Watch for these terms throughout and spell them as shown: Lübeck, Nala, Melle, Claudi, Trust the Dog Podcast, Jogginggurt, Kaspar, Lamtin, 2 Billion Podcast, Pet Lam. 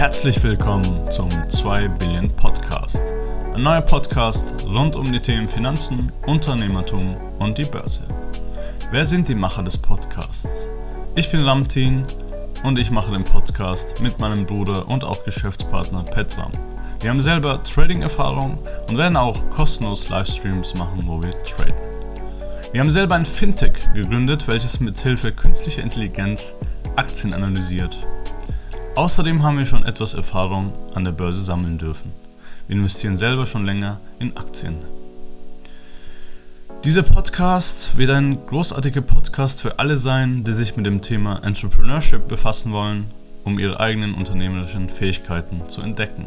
Herzlich willkommen zum 2 Billion Podcast. Ein neuer Podcast rund um die Themen Finanzen, Unternehmertum und die Börse. Wer sind die Macher des Podcasts? Ich bin Lamtin und ich mache den Podcast mit meinem Bruder und auch Geschäftspartner Pet Lam. Wir haben selber Trading-Erfahrung und werden auch kostenlos Livestreams machen, wo wir traden. Wir haben selber ein Fintech gegründet, welches mit Hilfe künstlicher Intelligenz Aktien analysiert. Außerdem haben wir schon etwas Erfahrung an der Börse sammeln dürfen. Wir investieren selber schon länger in Aktien. Dieser Podcast wird ein großartiger Podcast für alle sein, die sich mit dem Thema Entrepreneurship befassen wollen, um ihre eigenen unternehmerischen Fähigkeiten zu entdecken.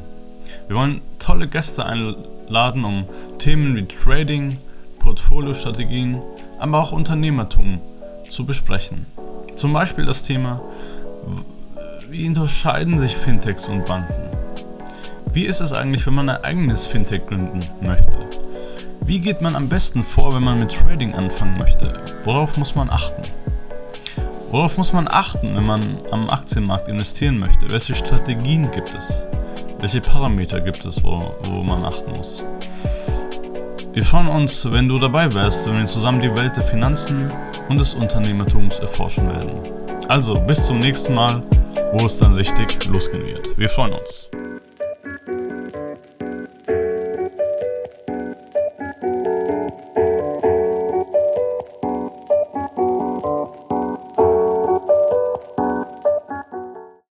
Wir wollen tolle Gäste einladen, um Themen wie Trading, Portfoliostrategien, aber auch Unternehmertum zu besprechen. Zum Beispiel das Thema: Wie unterscheiden sich Fintechs und Banken? Wie ist es eigentlich, wenn man ein eigenes Fintech gründen möchte? Wie geht man am besten vor, wenn man mit Trading anfangen möchte? Worauf muss man achten? Worauf muss man achten, wenn man am Aktienmarkt investieren möchte? Welche Strategien gibt es? Welche Parameter gibt es, wo man achten muss? Wir freuen uns, wenn du dabei wärst, wenn wir zusammen die Welt der Finanzen und des Unternehmertums erforschen werden. Also, bis zum nächsten Mal, wo es dann richtig losgehen wird. Wir freuen uns.